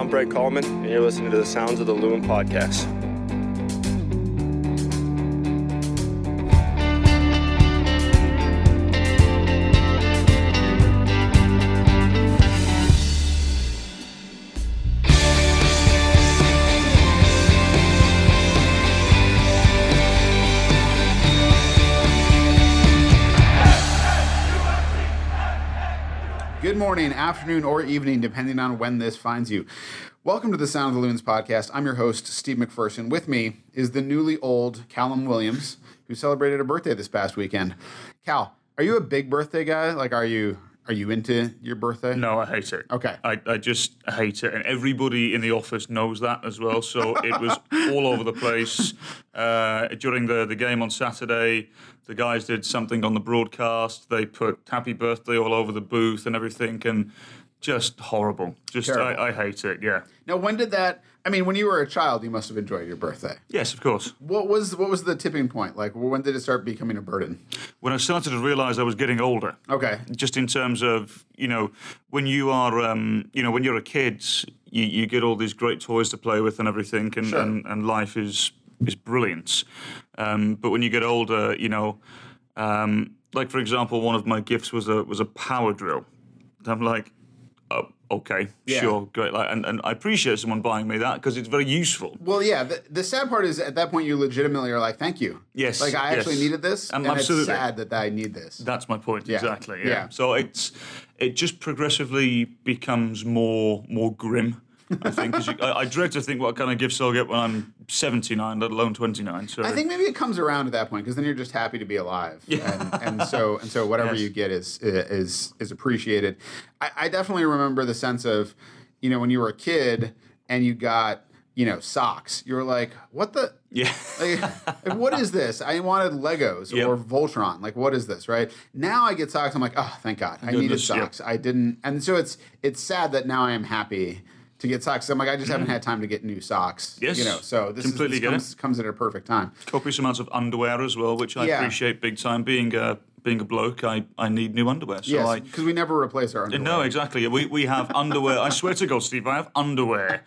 I'm Brett Coleman, and you're listening to the Sounds of the Loon podcast. Morning, afternoon, or evening, depending on when this finds you. Welcome to the Sound of the Loons podcast. I'm your host, Steve McPherson. With me is the newly old Callum Williams, who celebrated a birthday this past weekend. Cal, are you a big birthday guy? Like, are you into your birthday? No, I hate it. Okay. I just hate it. And everybody in the office knows that as well. So it was all over the place. During the game on Saturday, the guys did something on the broadcast. They put happy birthday all over the booth and everything. And just horrible. Just, I hate it, yeah. Now, when did that... I mean, when you were a child, you must have enjoyed your birthday. Yes, of course. What was the tipping point? Like, when did it start becoming a burden? When I started to realize I was getting older. Okay. Just in terms of, you know, when you are, when you're a kid, you get all these great toys to play with and everything, and sure. and life is brilliant. But when you get older, you know, like for example, one of my gifts was a power drill. And I'm like, oh. Okay, yeah. Sure, great. Like, and I appreciate someone buying me that because it's very useful. Well, yeah, the sad part is at that point you legitimately are like, thank you. Yes. Like, I actually needed this, and absolutely. It's sad that I need this. That's my point, yeah. Exactly. Yeah. Yeah. So it just progressively becomes more grim, I think. I dread to think what kind of gifts I'll get when I'm 79, let alone 29. So I think maybe it comes around at that point because then you're just happy to be alive, yeah. and so whatever yes. you get is appreciated. I definitely remember the sense of, you know, when you were a kid and you got, you know, socks. You were like, what the? Yeah. Like, what is this? I wanted Legos yep. or Voltron. Like, what is this, right? Now I get socks. I'm like, oh, thank God, I needed socks. Yep. I didn't, and so it's sad that now I am happy to get socks. I'm like, I just haven't had time to get new socks. Yes. You know, so this comes at a perfect time. Copious amounts of underwear as well, which I appreciate big time. Being a bloke, I need new underwear. So yes, because we never replace our underwear. No, exactly. We have underwear. I swear to God, Steve, I have underwear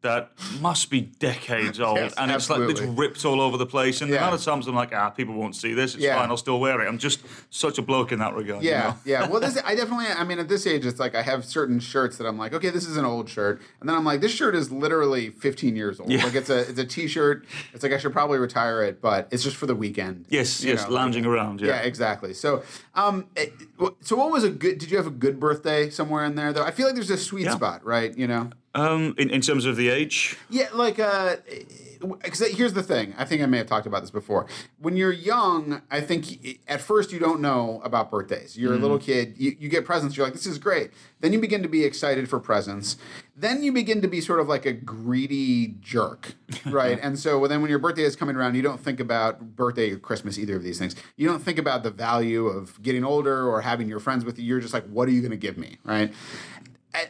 that must be decades old. Yes, and absolutely. It's like it's ripped all over the place. And the amount of times I'm like, people won't see this. It's fine. I'll still wear it. I'm just such a bloke in that regard. Yeah, you know? Yeah. Well, I mean, at this age, it's like I have certain shirts that I'm like, okay, this is an old shirt. And then I'm like, this shirt is literally 15 years old. Yeah. Like it's a T-shirt. It's like I should probably retire it, but it's just for the weekend. Yes, you know, lounging around. Yeah, exactly. So, so what was did you have a good birthday somewhere in there, though? I feel like there's a sweet spot, right? You know? In terms of the age? Yeah, like, because here's the thing. I think I may have talked about this before. When you're young, I think at first you don't know about birthdays. You're a little kid. You get presents. You're like, this is great. Then you begin to be excited for presents. Then you begin to be sort of like a greedy jerk, right? And so then when your birthday is coming around, you don't think about birthday or Christmas, either of these things. You don't think about the value of getting older or having your friends with you. You're just like, what are you going to give me, right?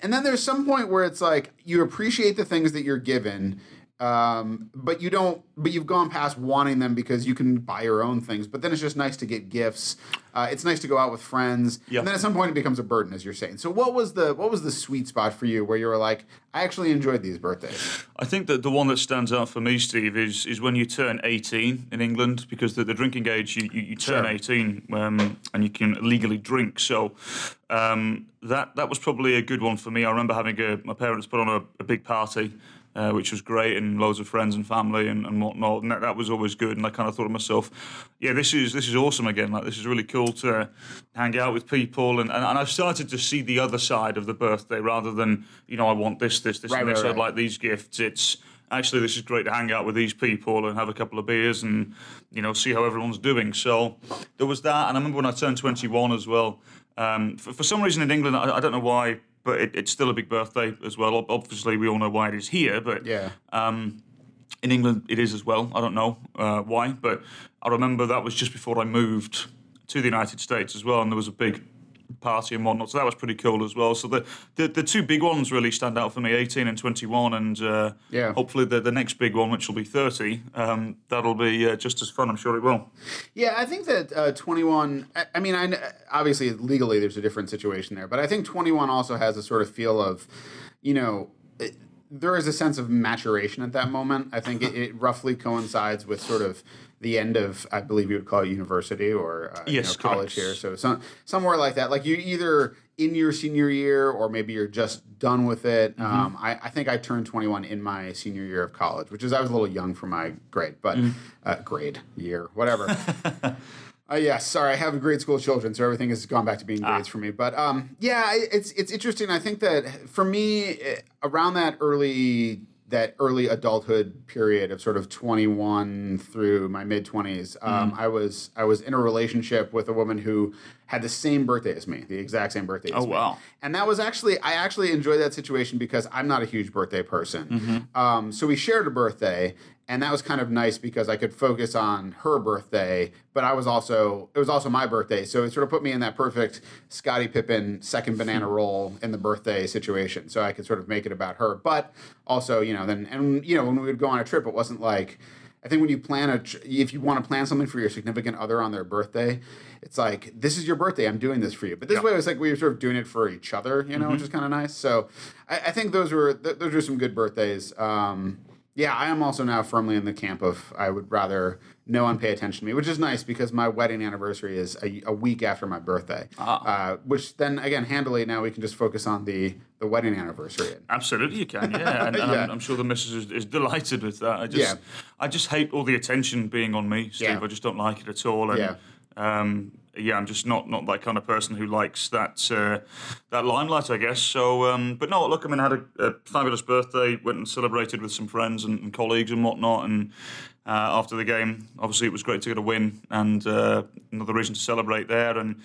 And then there's some point where it's like you appreciate the things that you're given, but you don't. But you've gone past wanting them because you can buy your own things. But then it's just nice to get gifts. It's nice to go out with friends. Yep. And then at some point it becomes a burden, as you're saying. So what was the sweet spot for you where you were like, I actually enjoyed these birthdays? I think that the one that stands out for me, Steve, is when you turn 18 in England, because the drinking age, you turn 18 and you can legally drink. So that was probably a good one for me. I remember having my parents put on a big party. Which was great, and loads of friends and family and whatnot, and that was always good. And I kind of thought to myself, yeah, this is awesome again. Like, this is really cool to hang out with people, and I've started to see the other side of the birthday rather than, you know, I want this and this. Right. I'd like these gifts. It's actually, this is great to hang out with these people and have a couple of beers and, you know, see how everyone's doing. So there was that, and I remember when I turned 21 as well. For some reason in England, I don't know why, but it's still a big birthday as well. Obviously, we all know why it is here, but in England it is as well. I don't know why, but I remember that was just before I moved to the United States as well, and there was a big party and whatnot, so that was pretty cool as well. So the two big ones really stand out for me, 18 and 21, and hopefully the next big one, which will be 30, that'll be just as fun. I'm sure it will. Yeah, I think that 21, I mean, obviously legally there's a different situation there, but I think 21 also has a sort of feel of, you know, there is a sense of maturation at that moment. I think it roughly coincides with sort of the end of, I believe you would call it university or college here. So somewhere like that, like you're either in your senior year or maybe you're just done with it. Mm-hmm. I think I turned 21 in my senior year of college, which is, I was a little young for my grade, but I have grade school children, so everything has gone back to being grades for me. But it's interesting. I think that for me, around that early adulthood period of sort of 21 through my mid-20s, I was in a relationship with a woman who had the same birthday as me, the exact same birthday as me. Oh, wow. And that was I actually enjoyed that situation because I'm not a huge birthday person. Mm-hmm. So we shared a birthday. And that was kind of nice because I could focus on her birthday, but it was also my birthday. So it sort of put me in that perfect Scottie Pippen second banana roll in the birthday situation. So I could sort of make it about her. But also, when we would go on a trip, it wasn't like, I think when you plan if you want to plan something for your significant other on their birthday, it's like, this is your birthday, I'm doing this for you. But this way, it was like we were sort of doing it for each other, mm-hmm. which is kind of nice. So I think those were some good birthdays. Yeah, I am also now firmly in the camp of I would rather no one pay attention to me, which is nice because my wedding anniversary is a week after my birthday, which then, again, handily now we can just focus on the wedding anniversary. Absolutely, you can, yeah. And I'm sure the missus is delighted with that. I just hate all the attention being on me, Steve. Yeah. I just don't like it at all. And, I'm just not that kind of person who likes that limelight, I guess. So, but no, look, I mean, I had a fabulous birthday, went and celebrated with some friends and colleagues and whatnot. And after the game, obviously, it was great to get a win and another reason to celebrate there. And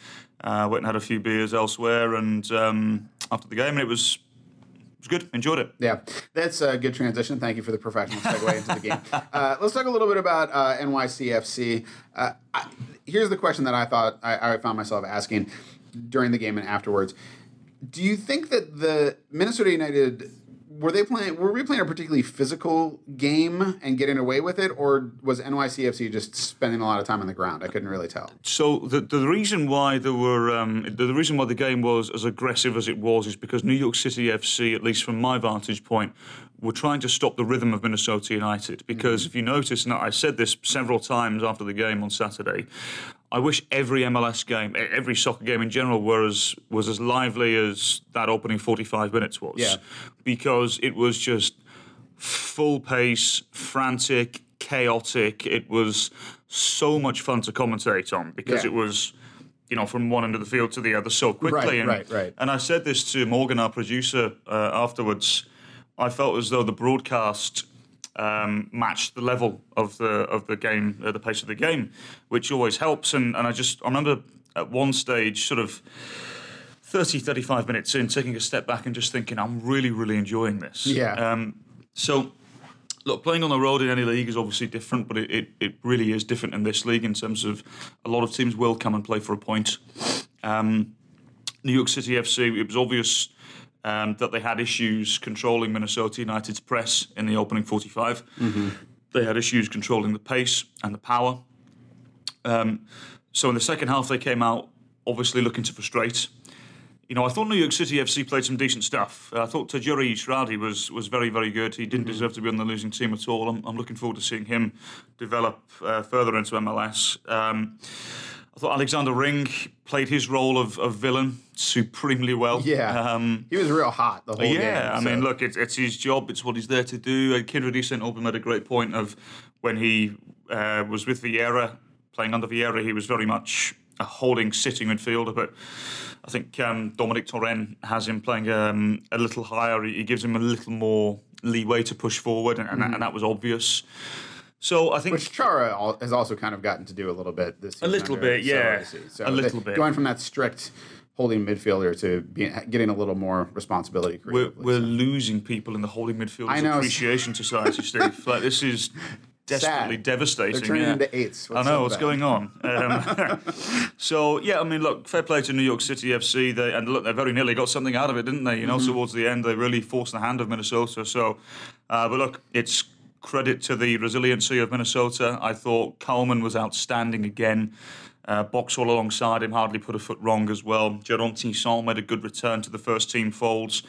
went and had a few beers elsewhere. And after the game, and it was good. Enjoyed it. Yeah, that's a good transition. Thank you for the professional segue into the game. Let's talk a little bit about NYCFC. Here's the question that I thought I found myself asking during the game and afterwards. Do you think that the Minnesota United were we playing a particularly physical game and getting away with it, or was NYCFC just spending a lot of time on the ground? I couldn't really tell. So the reason why the game was as aggressive as it was is because New York City FC, at least from my vantage point, were trying to stop the rhythm of Minnesota United. Because if you notice, and I said this several times after the game on Saturday, I wish every MLS game, every soccer game in general, was as lively as that opening 45 minutes was. Yeah. Because it was just full pace, frantic, chaotic. It was so much fun to commentate on because it was, from one end of the field to the other so quickly. Right. And I said this to Morgan, our producer, afterwards. I felt as though the broadcast matched the level of the game, the pace of the game, which always helps. And I remember at one stage, sort of 30, 35 minutes in, taking a step back and just thinking, I'm really, really enjoying this. Yeah. So, look, playing on the road in any league is obviously different, but it really is different in this league in terms of a lot of teams will come and play for a point. New York City FC, it was obvious that they had issues controlling Minnesota United's press in the opening 45. Mm-hmm. They had issues controlling the pace and the power. So in the second half, they came out obviously looking to frustrate. I thought New York City FC played some decent stuff. I thought Tajuri Shradi was very, very good. He didn't deserve to be on the losing team at all. I'm looking forward to seeing him develop further into MLS. I thought Alexander Ring played his role of villain supremely well. Yeah, he was real hot the whole game. Yeah, I mean, look, it's his job. It's what he's there to do. Kieran St. Aubyn made a great point of when he was with Vieira, playing under Vieira, he was very much a holding, sitting midfielder. But I think Dominic Torrent has him playing a little higher. He gives him a little more leeway to push forward, and that was obvious. So I think which Chara has also kind of gotten to do a little bit this season. A little bit, yeah. So a little bit. Going from that strict holding midfielder to getting a little more responsibility. We're losing people in the holding midfielders appreciation society, Steve. Like, this is desperately devastating. They're turning into eights. What's going on? So, yeah, I mean, look, fair play to New York City FC. They very nearly got something out of it, didn't they? Towards the end, they really forced the hand of Minnesota. So, but look, it's credit to the resiliency of Minnesota. I thought Coleman was outstanding again. Box all alongside him hardly put a foot wrong as well. Gerónimo Saldívar made a good return to the first team folds.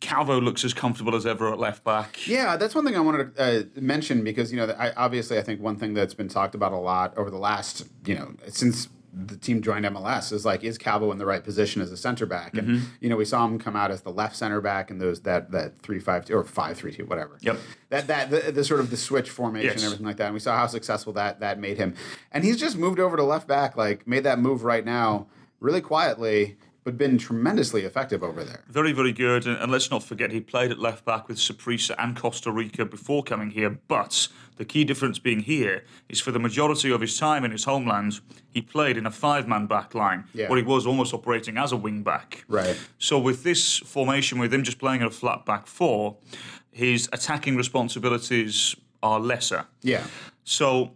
Calvo looks as comfortable as ever at left back. Yeah, that's one thing I wanted to mention because, you know, I think one thing that's been talked about a lot over the last, you know, since the team joined MLS is like, is Calvo in the right position as a center back? And, you know, we saw him come out as the left center back and those that 3-5-2 or 5-3-2, whatever. Yep. The sort of the switch formation and everything like that. And we saw how successful that made him. And he's just moved over to left back, like made that move right now really quietly, but been tremendously effective over there. Very, very good. And let's not forget, he played at left back with Saprissa and Costa Rica before coming here. But the key difference being here is for the majority of his time in his homeland, he played in a five-man back line, where he was almost operating as a wing-back. Right. So with this formation, with him just playing at a flat back four, his attacking responsibilities are lesser. Yeah. So...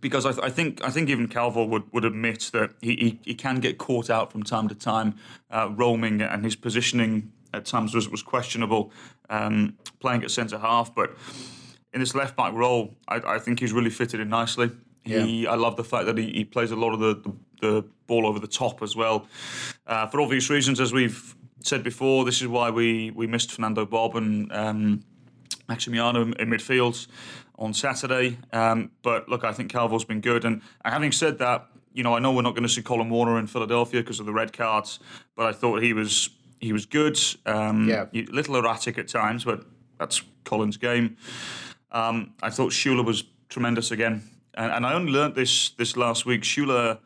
because I think even Calvo would admit that he can get caught out from time to time, roaming, and his positioning at times was questionable, playing at centre-half. But in this left-back role, I think he's really fitted in nicely. I love the fact that he plays a lot of the ball over the top as well. For obvious reasons, as we've said before, this is why we missed Fernando Bob and Maximiano in midfield on Saturday, but look, I think Calvo's been good, and having said that, you know, I know we're not going to see Colin Warner in Philadelphia because of the red cards, but I thought he was good, a little erratic at times, but that's Colin's game. I thought Schuler was tremendous again, and I only learnt this last week. Schuler,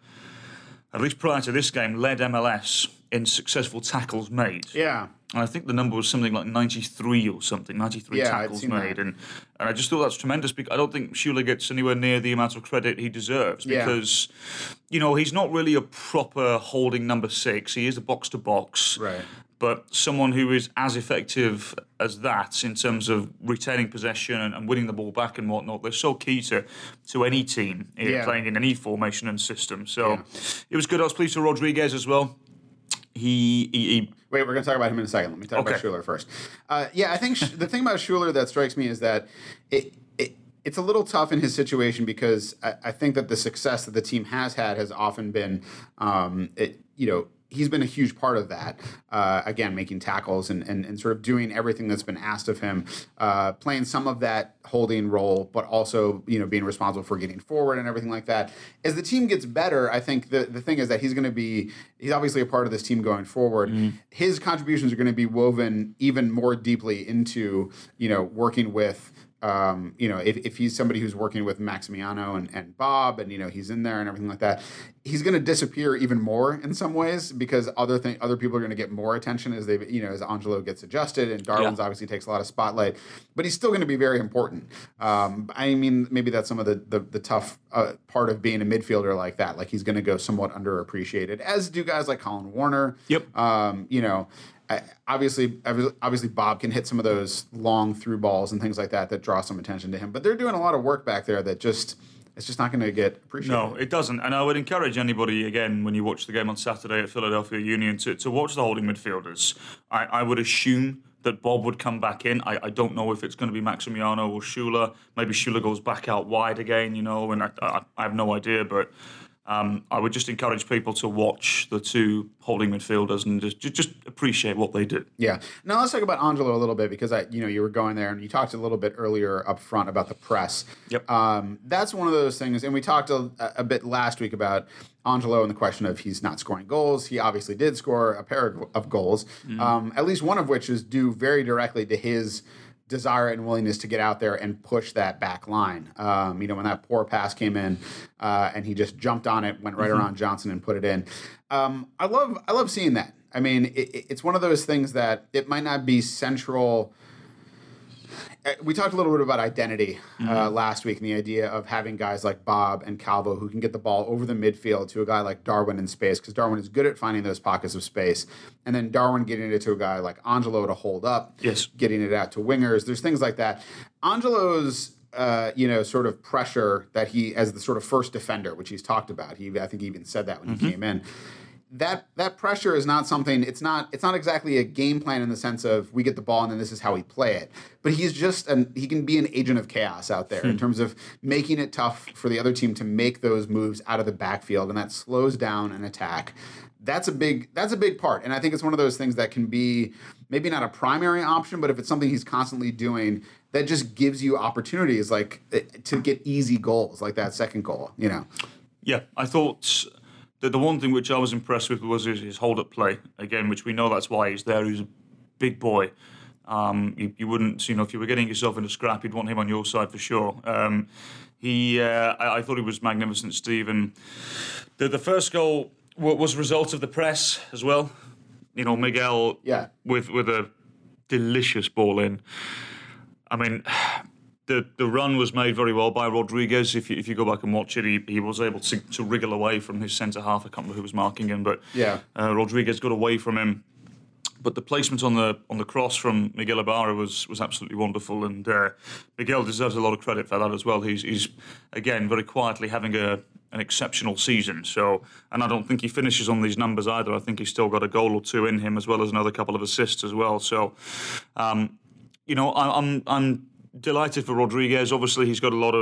at least prior to this game, led MLS in successful tackles made. Yeah. And I think the number was something like 93 or something, 93 tackles made. And I just thought that's tremendous because I don't think Schuler gets anywhere near the amount of credit he deserves because, you know, he's not really a proper holding number six. He is a box-to-box. Right. But someone who is as effective as that in terms of retaining possession and winning the ball back and whatnot, they're so key to any team playing in any formation and system. So it was good. I was pleased for Rodriguez as well. Wait, we're going to talk about him in a second. Let me talk about Schuler first. I think the thing about Schuler that strikes me is that it's a little tough in his situation because I think that the success that the team has often been, he's been a huge part of that. Again, making tackles and sort of doing everything that's been asked of him, playing some of that holding role, but also, you know, being responsible for getting forward and everything like that. As the team gets better, I think the thing is that he's obviously a part of this team going forward. Mm-hmm. His contributions are going to be woven even more deeply into, you know, working with, if he's somebody who's working with Maximiano and Bob and, you know, he's in there and everything like that, he's going to disappear even more in some ways because other people are going to get more attention as they, you know, as Angelo gets adjusted and Darwin's obviously takes a lot of spotlight, but he's still going to be very important. I mean, maybe that's some of the tough part of being a midfielder like that. Like he's going to go somewhat underappreciated, as do guys like Colin Warner. Yep. Obviously, Bob can hit some of those long through balls and things like that draw some attention to him. But they're doing a lot of work back there that just it's just not going to get appreciated. No, it doesn't. And I would encourage anybody, again, when you watch the game on Saturday at Philadelphia Union, to watch the holding midfielders. I would assume that Bob would come back in. I don't know if it's going to be Maximiano or Schuler. Maybe Schuler goes back out wide again, you know, and I have no idea, but... I would just encourage people to watch the two holding midfielders and just appreciate what they do. Yeah. Now let's talk about Angelo a little bit because you were going there and you talked a little bit earlier up front about the press. Yep. That's one of those things, and we talked a bit last week about Angelo and the question of he's not scoring goals. He obviously did score a pair of goals, at least one of which is due very directly to his desire and willingness to get out there and push that back line. When that poor pass came in and he just jumped on it, went right around Johnson and put it in. I love seeing that. I mean, it's one of those things that it might not be central. We talked a little bit about identity last week and the idea of having guys like Bob and Calvo who can get the ball over the midfield to a guy like Darwin in space because Darwin is good at finding those pockets of space. And then Darwin getting it to a guy like Angelo to hold up, getting it out to wingers. There's things like that. Angelo's sort of pressure that he, as the sort of first defender, which he's talked about, I think he even said that when he came in. That pressure is not something. It's not exactly a game plan in the sense of we get the ball and then this is how we play it. But he's just he can be an agent of chaos out there in terms of making it tough for the other team to make those moves out of the backfield, and that slows down an attack. That's a big part. And I think it's one of those things that can be maybe not a primary option, but if it's something he's constantly doing, that just gives you opportunities like to get easy goals like that second goal, you know? Yeah, I thought that the one thing which I was impressed with was his hold-up play, again, which we know that's why he's there. He's a big boy. You wouldn't, you know, if you were getting yourself in a scrap, you'd want him on your side for sure. I thought he was magnificent, Steve. And the first goal was a result of the press as well. You know, Miguel with a delicious ball in. I mean, the run was made very well by Rodriguez. If you go back and watch it, he was able to wriggle away from his centre-half. I can't remember who was marking him, but Rodriguez got away from him. But the placement on the cross from Miguel Ibarra was absolutely wonderful, and Miguel deserves a lot of credit for that as well. He's again, very quietly having an exceptional season. So, and I don't think he finishes on these numbers either. I think he's still got a goal or two in him, as well as another couple of assists as well. So, you know, I'm delighted for Rodriguez. Obviously, he's got a lot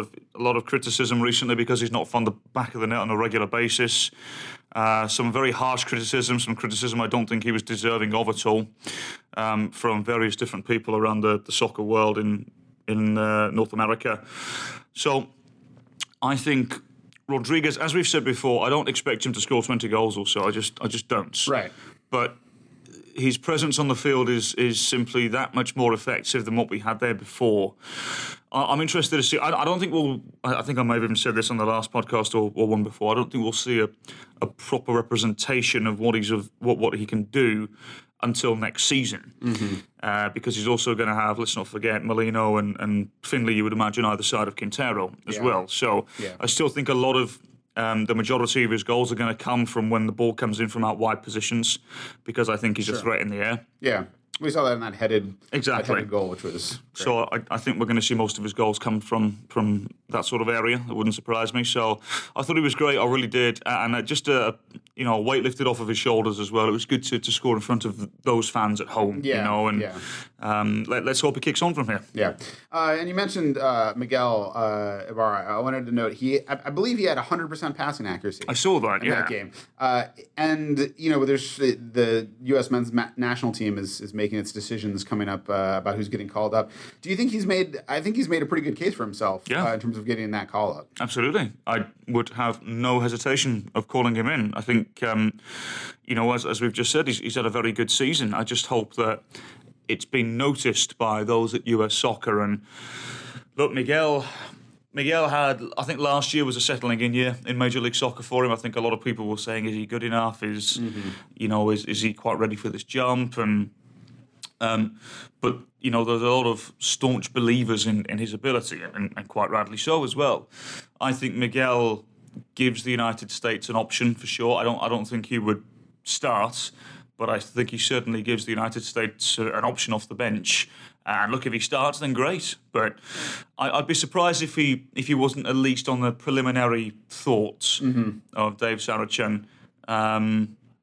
of criticism recently because he's not found the back of the net on a regular basis. Some very harsh criticism, some criticism I don't think he was deserving of at all, from various different people around the soccer world in North America. So, I think Rodriguez, as we've said before, I don't expect him to score 20 goals or so. I just don't. Right. But his presence on the field is simply that much more effective than what we had there before. I'm interested to see. I don't think we'll. I think I may have even said this on the last podcast or one before. I don't think we'll see a proper representation of what he can do until next season, because he's also going to have, let's not forget, Molino and Finlay, you would imagine, either side of Quintero as well. So I still think a lot of the majority of his goals are going to come from when the ball comes in from out wide positions, because I think he's a threat in the air. Yeah, we saw that in that headed goal, which was great. So I think we're going to see most of his goals come from that sort of area. It wouldn't surprise me. So I thought he was great. I really did, and just a weight lifted off of his shoulders as well. It was good to score in front of those fans at home. Yeah, you know, and let's hope he kicks on from here. Yeah, and you mentioned Miguel Ibarra. I wanted to note I believe he had 100% passing accuracy. I saw that in that game, and you know, there's the U.S. men's national team is making its decisions coming up about who's getting called up. Do you think he's made? I think he's made a pretty good case for himself in terms of getting that call up. Absolutely, I would have no hesitation of calling him in. I think. You know, as we've just said, he's had a very good season. I just hope that it's been noticed by those at US Soccer. And look, Miguel had, I think last year was a settling in year in Major League Soccer for him. I think a lot of people were saying, is he good enough? Is he quite ready for this jump? And but you know, there's a lot of staunch believers in his ability, and quite rightly so as well. I think Miguel gives the United States an option for sure. I don't think he would start, but I think he certainly gives the United States an option off the bench. And look, if he starts, then great. But I'd be surprised if he wasn't at least on the preliminary thoughts of Dave Sarachan.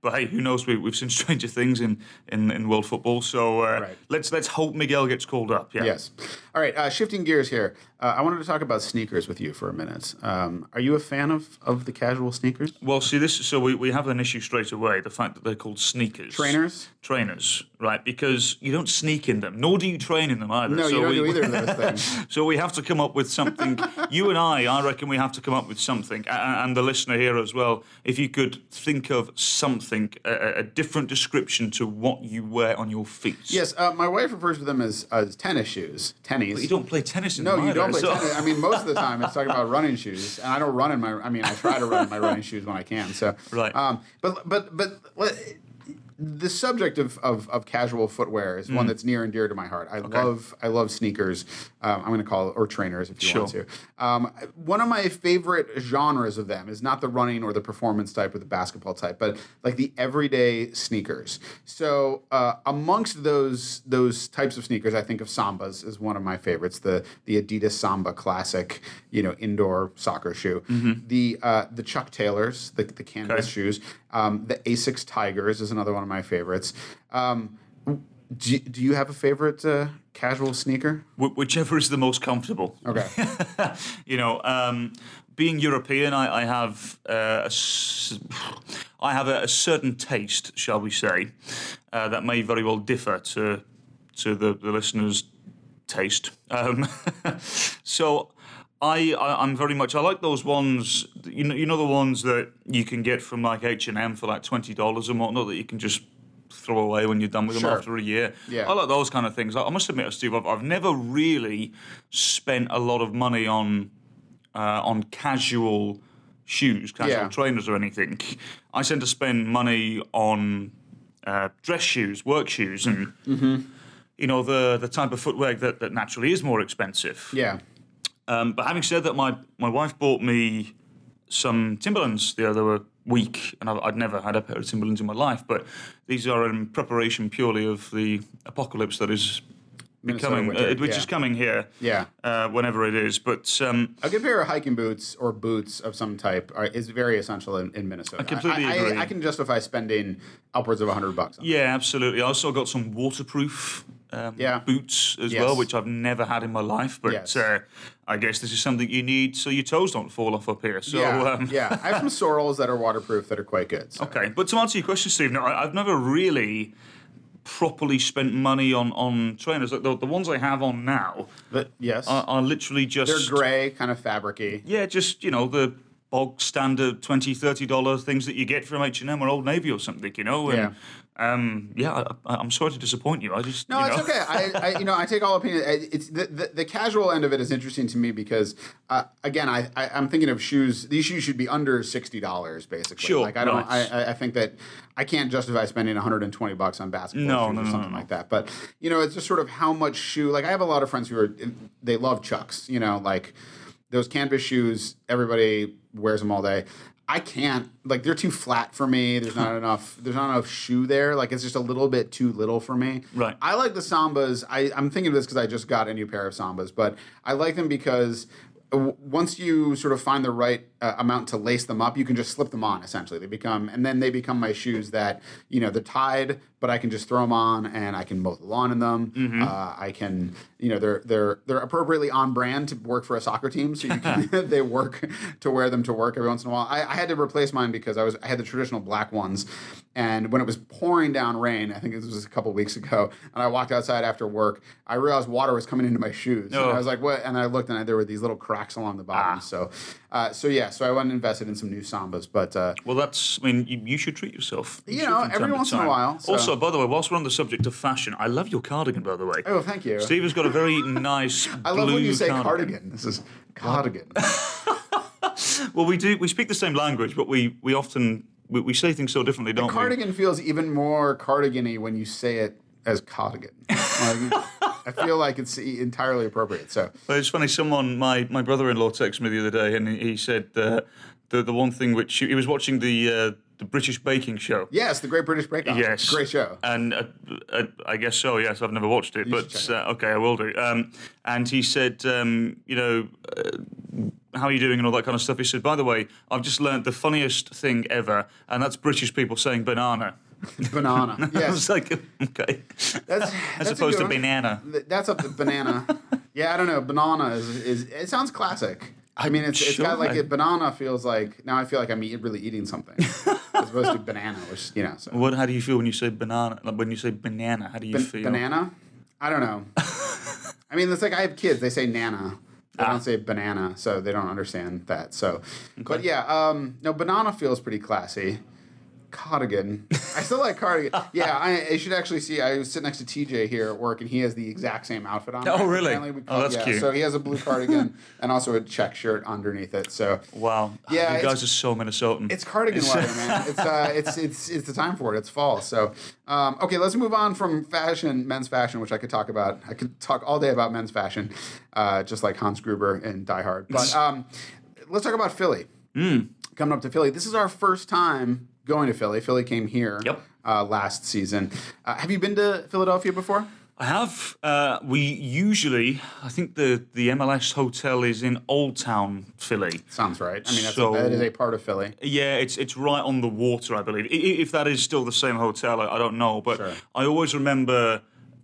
But hey, who knows? We've seen stranger things in world football. So let's hope Miguel gets called up. Yeah. Yes. All right. Shifting gears here, I wanted to talk about sneakers with you for a minute. Are you a fan of the casual sneakers? Well, see this. So we have an issue straight away. The fact that they're called sneakers. Trainers. Right. Because you don't sneak in them, nor do you train in them either. No, you don't do either of those things. So we have to come up with something. You and I reckon we have to come up with something, and the listener here as well. If you could think of something. A different description to what you wear on your feet. Yes, my wife refers to them as tennis shoes. Tennies. But you don't play tennis in them. No, you don't play tennis. I mean, most of the time it's talking about running shoes, and I don't run in my. I mean, I try to run in my running shoes when I can. So right. But the subject of casual footwear is one that's near and dear to my heart. I love sneakers. I'm going to call it, or trainers if you want to. One of my favorite genres of them is not the running or the performance type or the basketball type, but like the everyday sneakers. So amongst those types of sneakers, I think of Sambas as one of my favorites, the Adidas Samba classic, you know, indoor soccer shoe. Mm-hmm. The Chuck Taylors, the canvas shoes. The Asics Tigers is another one of my favorites. Do you have a favorite casual sneaker? Whichever is the most comfortable. Okay. You know, being European, I have a certain taste, shall we say, that may very well differ to the listeners' taste. So I'm very much, I like those ones, you know the ones that you can get from like H&M for like $20 and whatnot that you can just throw away when you're done with them after a year. Yeah. I like those kind of things. I must admit, Steve, I've never really spent a lot of money on casual shoes, casual trainers or anything. I tend to spend money on dress shoes, work shoes, and you know the type of footwear that naturally is more expensive. Yeah. But having said that, my wife bought me some Timberlands the other week, and I'd never had a pair of Timberlands in my life, but these are in preparation purely of the apocalypse that is becoming, which is coming here, whenever it is. But a good pair of hiking boots or boots of some type is very essential in Minnesota. I completely agree. I can justify spending upwards of $100 on them. Absolutely. I also got some waterproof boots as well, which I've never had in my life, but I guess this is something you need so your toes don't fall off up here. So I have some Sorrels that are waterproof that are quite good. So. Okay, but to answer your question, Steve, no, I've never really properly spent money on trainers. Like the ones I have on now, are literally just they're grey, kind of fabricy. Yeah, just the bog standard $20-$30 things that you get from H&M or Old Navy or something, and I'm sorry to disappoint you. It's okay. I take all opinions. It's the casual end of it is interesting to me because, again, I'm thinking of shoes. These shoes should be under $60, basically. Sure. Like I think that I can't justify spending $120 on basketball shoes or something like that. But it's just sort of how much shoe. Like I have a lot of friends they love Chucks. Like those canvas shoes. Everybody wears them all day. I can't, they're too flat for me. There's not enough shoe there. It's just a little bit too little for me. Right. I like the Sambas. I'm thinking of this because I just got a new pair of Sambas, but I like them because once you sort of find the right amount to lace them up, you can just slip them on, essentially. They become my shoes that, they're tied, but I can just throw them on and I can mow the lawn in them. Mm-hmm. I can, they're appropriately on brand to work for a soccer team. So they work to wear them to work every once in a while. I had to replace mine because I had the traditional black ones. And when it was pouring down rain, I think this was a couple weeks ago, and I walked outside after work, I realized water was coming into my shoes. Oh. And I was like, what? And I looked, and there were these little cracks along the bottom. So I went and invested in some new Sambas. But you should treat yourself. Every once in a while. So. Also, by the way, whilst we're on the subject of fashion, I love your cardigan, by the way. Oh, thank you. Steve has got a very nice blue cardigan. I love when you say cardigan. This is cardigan. Well, we do. We speak the same language, but we often... We say things so differently, don't we? Cardigan feels even more cardigan-y when you say it as cardigan. I feel like it's entirely appropriate. So it's funny. Someone, my brother-in-law, texted me the other day, and he said the one thing which he was watching the British Baking Show. Yes, the Great British Bake Off. Yes, great show. And I guess so. Yes, I've never watched it, okay, I will do. And he said, how are you doing and all that kind of stuff. He said, by the way, I've just learned the funniest thing ever, and that's British people saying banana. Banana, yes. I was like, okay. That's as opposed to banana. That's up to banana. Yeah, I don't know. Banana is it sounds classic. I mean, it's got like a banana feels like, now I feel like I'm really eating something. As opposed to banana, which, So. How do you feel when you say banana? Like when you say banana, how do you feel? Banana? I don't know. I mean, it's like I have kids. They say nana. I don't say banana, so they don't understand that. So, okay. But yeah, banana feels pretty classy. Cardigan. I still like cardigan. Yeah, I should actually see. I sit next to TJ here at work, and he has the exact same outfit on. Oh, really? That's cute. So he has a blue cardigan and also a check shirt underneath it. So wow, yeah, you guys are so Minnesotan. It's cardigan weather, man. It's the time for it. It's fall. So okay, let's move on from fashion, men's fashion, which I could talk about. I could talk all day about men's fashion, just like Hans Gruber in Die Hard. But let's talk about Philly. Coming up to Philly. This is our first time going to Philly. Philly came here last season. Have you been to Philadelphia before? I have. I think the MLS hotel is in Old Town, Philly. Sounds right. I mean, that is a part of Philly. Yeah, it's right on the water, I believe. If that is still the same hotel, I don't know. But I always remember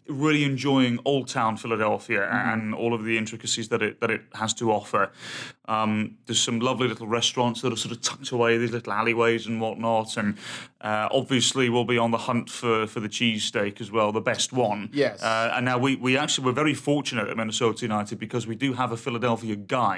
really enjoying Old Town Philadelphia and all of the intricacies that it has to offer. There's some lovely little restaurants that are sort of tucked away, these little alleyways and whatnot, and obviously we'll be on the hunt for the cheesesteak as well, the best one. Yes. And now we actually, we're very fortunate at Minnesota United because we do have a Philadelphia guide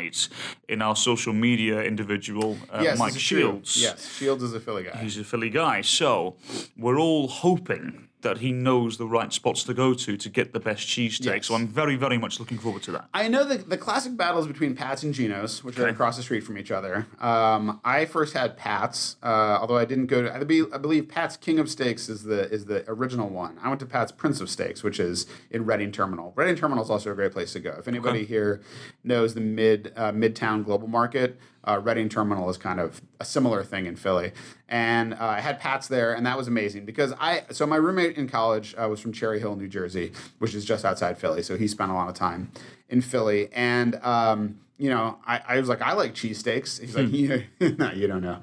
in our social media individual, Mike Shields. Yes, Shields is a Philly guy. He's a Philly guy, so we're all hoping that he knows the right spots to go to get the best cheesesteak. Yes. So I'm very, very much looking forward to that. I know the classic battles between Pat's and Geno's, which are across the street from each other. I first had Pat's, although I didn't go to... I believe Pat's King of Steaks is the original one. I went to Pat's Prince of Steaks, which is in Reading Terminal. Reading Terminal is also a great place to go. If anybody here knows the Midtown Global Market... Reading Terminal is kind of a similar thing in Philly. And I had Pat's there, and that was amazing because so my roommate in college was from Cherry Hill, New Jersey, which is just outside Philly. So he spent a lot of time in Philly. And, you know, I was like, I like cheesesteaks. He's like, no, you don't know.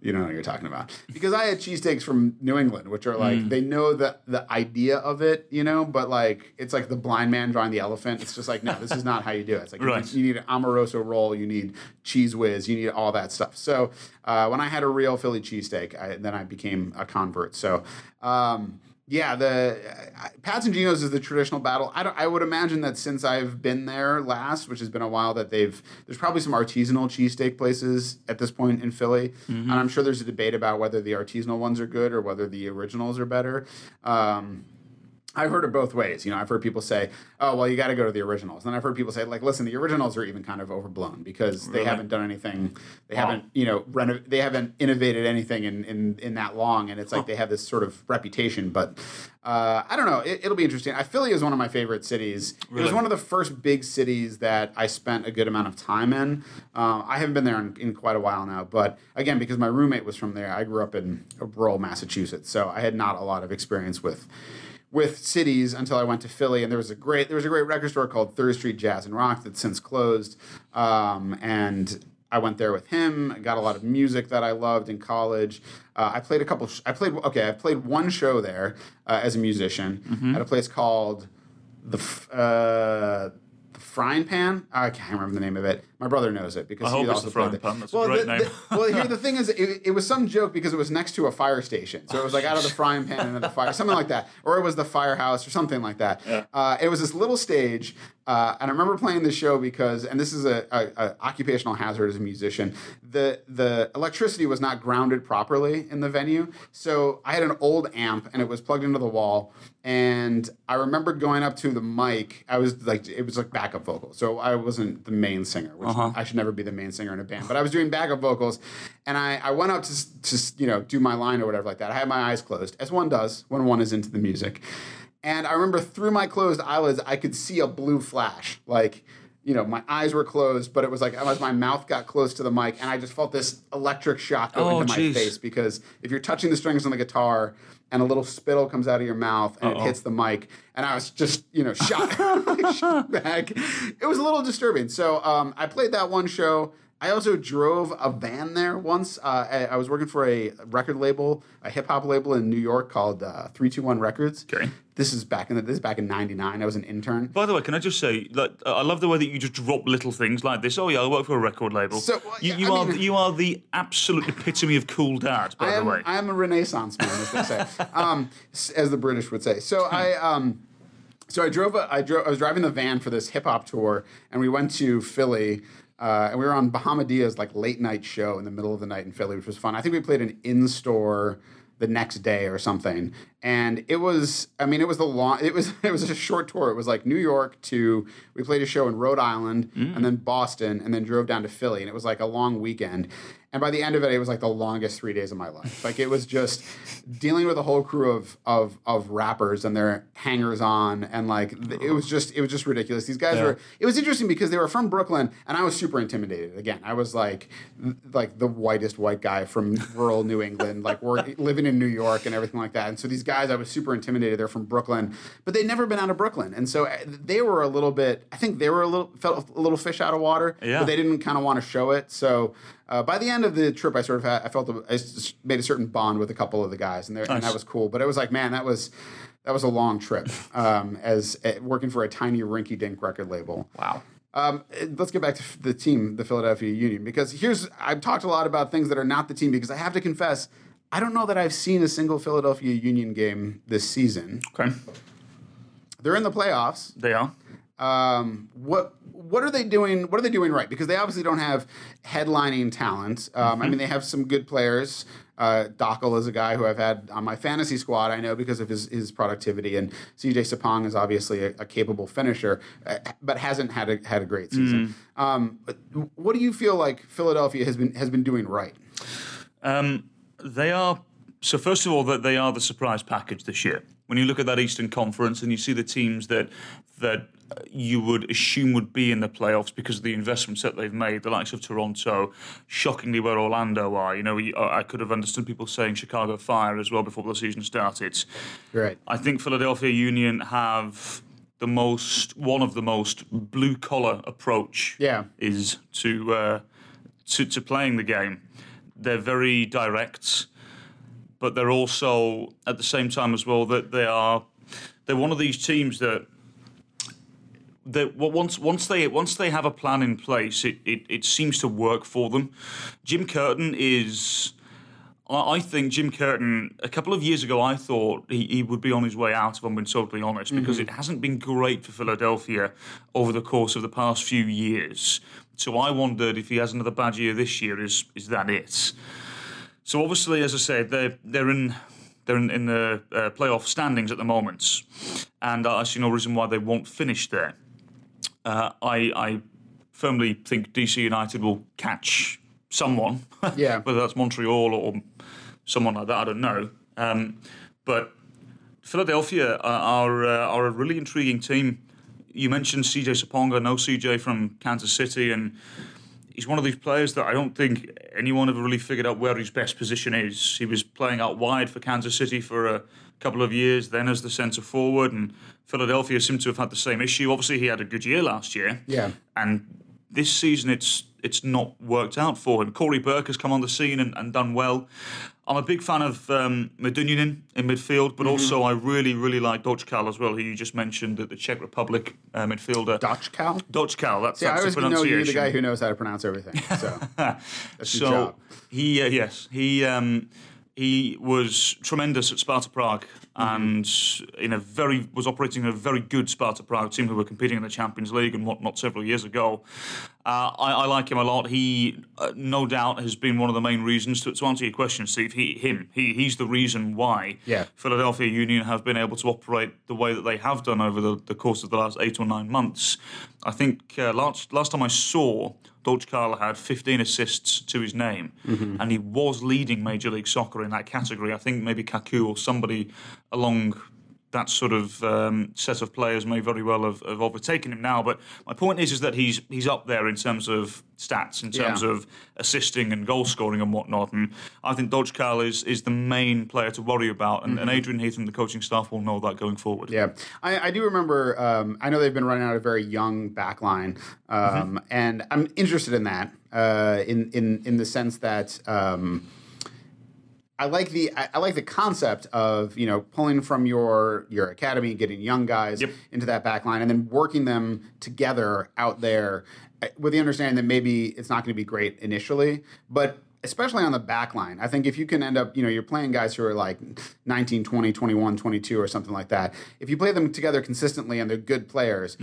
You don't know what you're talking about. Because I had cheesesteaks from New England, which are like, they know the idea of it, you know, but like, it's like the blind man drawing the elephant. It's just like, no, this is not how you do it. It's like, you need an Amoroso roll, you need cheese whiz, you need all that stuff. So when I had a real Philly cheesesteak, then I became a convert. So, yeah, the Pat's and Geno's is the traditional battle. I would imagine that since I've been there last, which has been a while, that there's probably some artisanal cheesesteak places at this point in Philly. Mm-hmm. And I'm sure there's a debate about whether the artisanal ones are good or whether the originals are better. I've heard it both ways. You know, I've heard people say, oh, well, you got to go to the originals. And I've heard people say, like, listen, the originals are even kind of overblown because they haven't done anything. They haven't, you know, they haven't innovated anything in that long. And it's like they have this sort of reputation. But I don't know. It'll be interesting. Philly is one of my favorite cities. Really? It was one of the first big cities that I spent a good amount of time in. I haven't been there in quite a while now. But again, because my roommate was from there, I grew up in rural Massachusetts. So I had not a lot of experience with cities until I went to Philly, and there was a great record store called Third Street Jazz and Rock that's since closed, and I went there with him. I got a lot of music that I loved in college. I played one show there as a musician at a place called the Frying Pan. I can't remember the name of it. My brother knows it because he also played it. That's a great name. Well, here the thing is, it was some joke because it was next to a fire station, so it was like out of the frying pan and then the fire, something like that, or it was the firehouse or something like that. Yeah. It was this little stage, and I remember playing this show because, and this is a occupational hazard as a musician, the electricity was not grounded properly in the venue, so I had an old amp and it was plugged into the wall, and I remember going up to the mic. It was like backup vocals, so I wasn't the main singer. I should never be the main singer in a band, but I was doing backup vocals, and I went out to you know, do my line or whatever like that. I had my eyes closed, as one does when one is into the music, and I remember through my closed eyelids I could see a blue flash, like, you know, my eyes were closed, but it was like as my mouth got close to the mic, and I just felt this electric shock go into my face, because if you're touching the strings on the guitar and a little spittle comes out of your mouth and it hits the mic, and I was just, you know, shot back. It was a little disturbing. So I played that one show. I also drove a van there once. I was working for a record label, a hip hop label in New York called 321 Records. Okay. This is back in '99. I was an intern. By the way, can I just say, like, I love the way that you just drop little things like this. Oh yeah, I work for a record label. So you are the absolute epitome of cool dad. By the way, I am a Renaissance man, as they say, as the British would say. So I was driving the van for this hip hop tour, and we went to Philly. And we were on Bahamadea's like late night show in the middle of the night in Philly, which was fun. I think we played an in-store the next day or something. And it was a short tour. It was like New York we played a show in Rhode Island and then Boston and then drove down to Philly. And it was like a long weekend. And by the end of it, it was like the longest 3 days of my life. Like, it was just dealing with a whole crew of rappers and their hangers-on, and like it was just ridiculous. These guys were. It was interesting because they were from Brooklyn, and I was super intimidated. Again, I was like the whitest white guy from rural New England, like living in New York and everything like that. And so these guys, I was super intimidated. They're from Brooklyn, but they'd never been out of Brooklyn, and so they were a little bit. I think they were felt a little fish out of water, but they didn't kind of want to show it. So. By the end of the trip, I felt I made a certain bond with a couple of the guys, and that was cool. But it was like, man, that was That was a long trip, as working for a tiny rinky-dink record label. Wow. Let's get back to the team, the Philadelphia Union, because I've talked a lot about things that are not the team, because I have to confess, I don't know that I've seen a single Philadelphia Union game this season. Okay. They're in the playoffs. They are. What are they doing? What are they doing right? Because they obviously don't have headlining talent. I mean, they have some good players. Dojcal is a guy who I've had on my fantasy squad, I know, because of his productivity. And CJ Sapong is obviously a capable finisher, but hasn't had a great season. But what do you feel like Philadelphia has been doing right? They are. So first of all, that they are the surprise package this year. When you look at that Eastern Conference and you see the teams that you would assume would be in the playoffs because of the investments that they've made, the likes of Toronto, shockingly where Orlando are. You know, I could have understood people saying Chicago Fire as well before the season started. Right. I think Philadelphia Union have one of the most blue-collar approach is to playing the game. They're very direct, but they're also, at the same time as well, that they're one of these teams that once they have a plan in place, it seems to work for them. Jim Curtin is, I think Jim Curtin, a couple of years ago I thought he would be on his way out, if I'm being totally honest, because it hasn't been great for Philadelphia over the course of the past few years. So I wondered if he has another bad year this year, is that it? So obviously, as I said, they're in the playoff standings at the moment, and I see no reason why they won't finish there. I firmly think DC United will catch someone, whether that's Montreal or someone like that, I don't know. But Philadelphia are a really intriguing team. You mentioned CJ Sapong. I know CJ from Kansas City, and he's one of these players that I don't think anyone ever really figured out where his best position is. He was playing out wide for Kansas City for a couple of years, then as the centre forward, and Philadelphia seemed to have had the same issue. Obviously, he had a good year last year, and this season it's not worked out for him. Corey Burke has come on the scene and done well. I'm a big fan of Medunjanin in midfield, but also I really, really like Dojcal as well, who you just mentioned, at the Czech Republic midfielder. Dojcal? Dojcal, that's the pronunciation. I always know you're the guy who knows how to pronounce everything, so that's your job. He was tremendous at Sparta Prague, and was operating in a very good Sparta Prague team who were competing in the Champions League and whatnot several years ago. I like him a lot. He no doubt has been one of the main reasons to answer your question, Steve. He's the reason why Philadelphia Union have been able to operate the way that they have done over the course of the last 8 or 9 months. I think last time I saw, Dojcal had 15 assists to his name, and he was leading Major League Soccer in that category. I think maybe Kaku or somebody along that sort of set of players may very well have overtaken him now. But my point is that he's up there in terms of stats, in terms of assisting and goal scoring and whatnot. And I think Dojcal is the main player to worry about. And, and Adrian Heath and the coaching staff will know that going forward. Yeah, I do remember, I know they've been running out a very young back line. And I'm interested in that in the sense that... I like the concept of, pulling from your academy, getting young guys into that back line, and then working them together out there with the understanding that maybe it's not going to be great initially, but especially on the back line. I think if you can end up, you're playing guys who are like 19, 20, 21, 22 or something like that. If you play them together consistently and they're good players,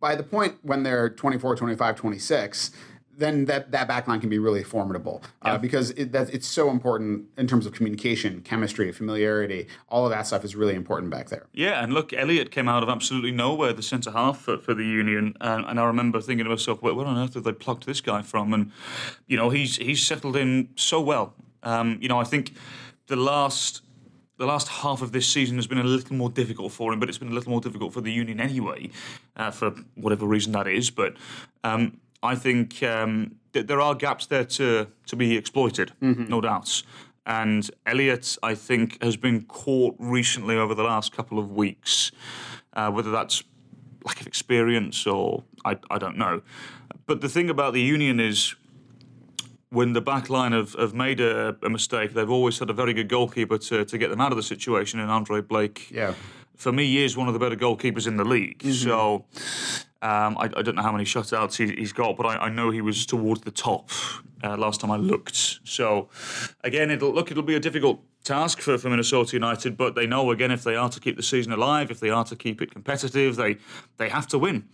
by the point when they're 24, 25, 26, then that back line can be really formidable because it's so important in terms of communication, chemistry, familiarity. All of that stuff is really important back there. Yeah, and look, Elliot came out of absolutely nowhere, the centre-half for the Union, and I remember thinking to myself, where on earth did they plucked this guy from? And, he's settled in so well. I think the last half of this season has been a little more difficult for him, but it's been a little more difficult for the Union anyway, for whatever reason that is, but... I think there are gaps there to be exploited, no doubts. And Elliot, I think, has been caught recently over the last couple of weeks, whether that's lack of experience or I don't know. But the thing about the Union is when the back line have made a mistake, they've always had a very good goalkeeper to get them out of the situation in Andre Blake. Yeah. for me, he is one of the better goalkeepers in the league. Mm-hmm. So I don't know how many shutouts he's got, but I know he was towards the top last time I looked. So again, it'll be a difficult task for Minnesota United, but they know, again, if they are to keep the season alive, if they are to keep it competitive, they have to win.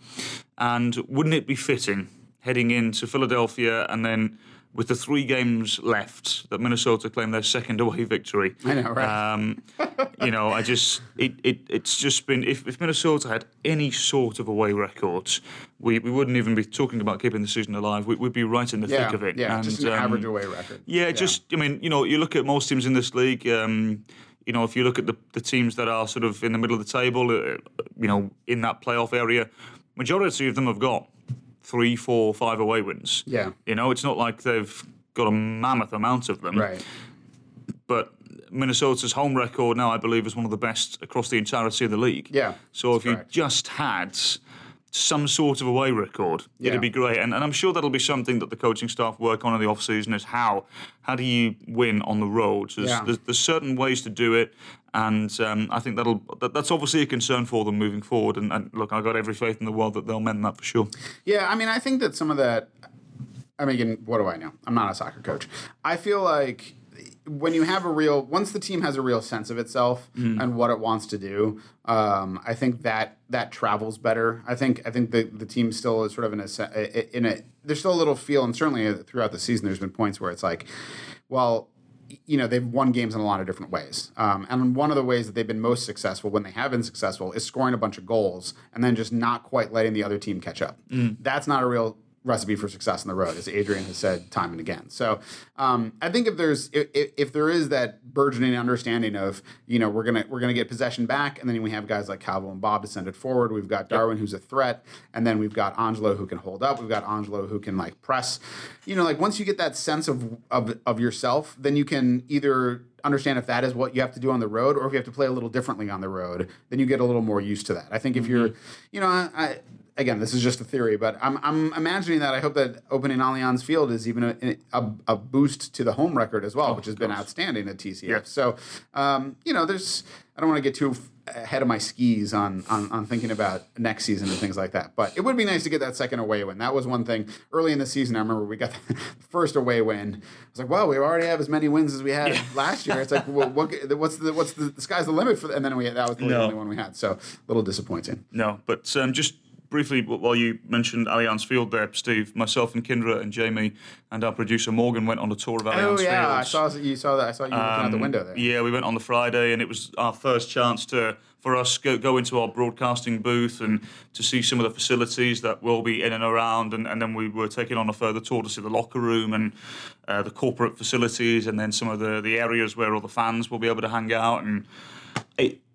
And wouldn't it be fitting, heading into Philadelphia and then with the 3 games left, that Minnesota claimed their second away victory? I know, right? It's just been, if Minnesota had any sort of away records, we wouldn't even be talking about keeping the season alive. We'd be right in the thick of it. Yeah, and just an average away record. Yeah, you look at most teams in this league. If you look at the teams that are sort of in the middle of the table, in that playoff area, majority of them have got 3, 4, 5 away wins. Yeah. It's not like they've got a mammoth amount of them. Right. But Minnesota's home record now, I believe, is one of the best across the entirety of the league. Yeah. So if you just had some sort of away record, it'd be great. And I'm sure that'll be something that the coaching staff work on in the off-season, is how do you win on the road? There's certain ways to do it. And I think that's obviously a concern for them moving forward. And look, I've got every faith in the world that they'll mend that for sure. Yeah, I mean, I think that some of that... I mean, what do I know? I'm not a soccer coach. I feel like when you have once the team has a real sense of itself and what it wants to do, I think that travels better. I think the team still is sort of there's still a little feel, and certainly throughout the season there's been points where it's like, well, they've won games in a lot of different ways. And one of the ways that they've been most successful when they have been successful is scoring a bunch of goals and then just not quite letting the other team catch up. That's not a real recipe for success on the road, as Adrian has said time and again. So I think if there is that burgeoning understanding of, we're gonna get possession back, and then we have guys like Calvo and Bob to send it forward. We've got Darwin, who's a threat, and then we've got Angelo who can hold up. We've got Angelo who can press. Once you get that sense of yourself, then you can either understand if that is what you have to do on the road, or if you have to play a little differently on the road, then you get a little more used to that. I think if you're, again, this is just a theory, but I'm imagining that. I hope that opening Allianz Field is even a boost to the home record as well, which has been outstanding at TCF. Yeah. So, I don't want to get too ahead of my skis on thinking about next season and things like that. But it would be nice to get that second away win. That was one thing. Early in the season, I remember we got the first away win. I was like, well, we already have as many wins as we had last year. It's like, well, what's the sky's the limit for? And then that was the only one we had. So a little disappointing. No, but just briefly, while you mentioned Allianz Field there, Steve, myself and Kendra and Jamie and our producer Morgan went on a tour of Allianz Field. I saw you looking out the window there. Yeah, we went on the Friday, and it was our first chance for us go into our broadcasting booth and to see some of the facilities that will be in and around, and then we were taking on a further tour to see the locker room and the corporate facilities, and then some of the areas where all the fans will be able to hang out. And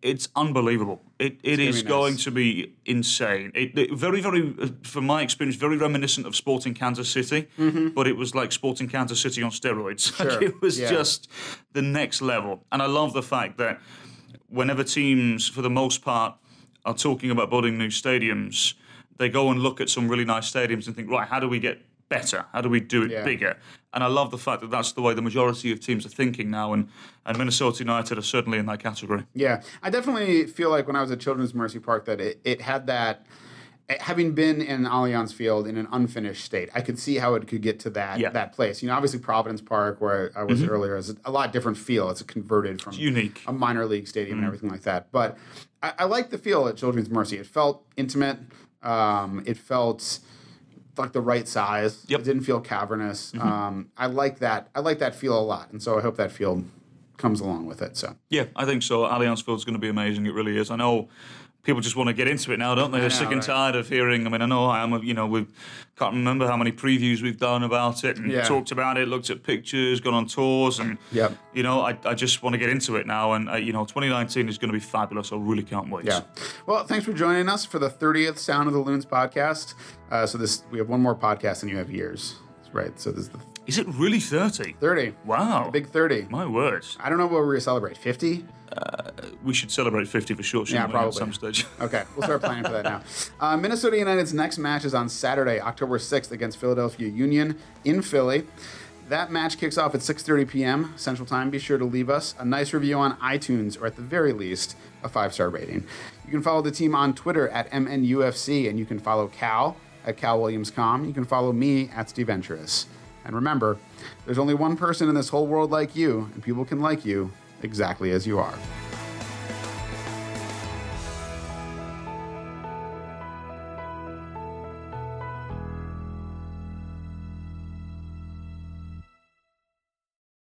It's unbelievable. It's going to be insane. It very, very, from my experience, very reminiscent of Sporting Kansas City, but it was like Sporting Kansas City on steroids. Sure. Like it was just the next level. And I love the fact that whenever teams, for the most part, are talking about building new stadiums, they go and look at some really nice stadiums and think, right, how do we get better? How do we do it bigger? And I love the fact that that's the way the majority of teams are thinking now, and Minnesota United are certainly in that category. Yeah, I definitely feel like when I was at Children's Mercy Park that it had that, having been in Allianz Field in an unfinished state, I could see how it could get to that place. Obviously Providence Park, where I was earlier, is a lot different feel. It's converted from a minor league stadium and everything like that. But I like the feel at Children's Mercy. It felt intimate. It felt like the right size. It didn't feel cavernous. I like that. I like that feel a lot, and so I hope that feel comes along with it. So yeah, I think so. Allianz Field's going to be amazing. It really is. I know people just want to get into it now, don't they? They're sick and tired of hearing. I mean, I know I am. We can't remember how many previews we've done about it and talked about it, looked at pictures, gone on tours, and I just want to get into it now. And 2019 is going to be fabulous. I really can't wait. Yeah. Well, thanks for joining us for the 30th Sound of the Loons podcast. We have one more podcast, and you have years. That's right. So this is is it really 30? 30. Wow. Big 30. My word. I don't know what we're going to celebrate. 50? We should celebrate 50 for sure, shouldn't we? Probably. At some stage. Okay, we'll start planning for that now. Minnesota United's next match is on Saturday, October 6th, against Philadelphia Union in Philly. That match kicks off at 6:30 p.m. Central Time. Be sure to leave us a nice review on iTunes, or at the very least, a 5-star rating. You can follow the team on Twitter at MNUFC, and you can follow Cal at CalWilliamsCom. You can follow me at Steve Venturous. And remember, there's only one person in this whole world like you, and people can like you exactly as you are.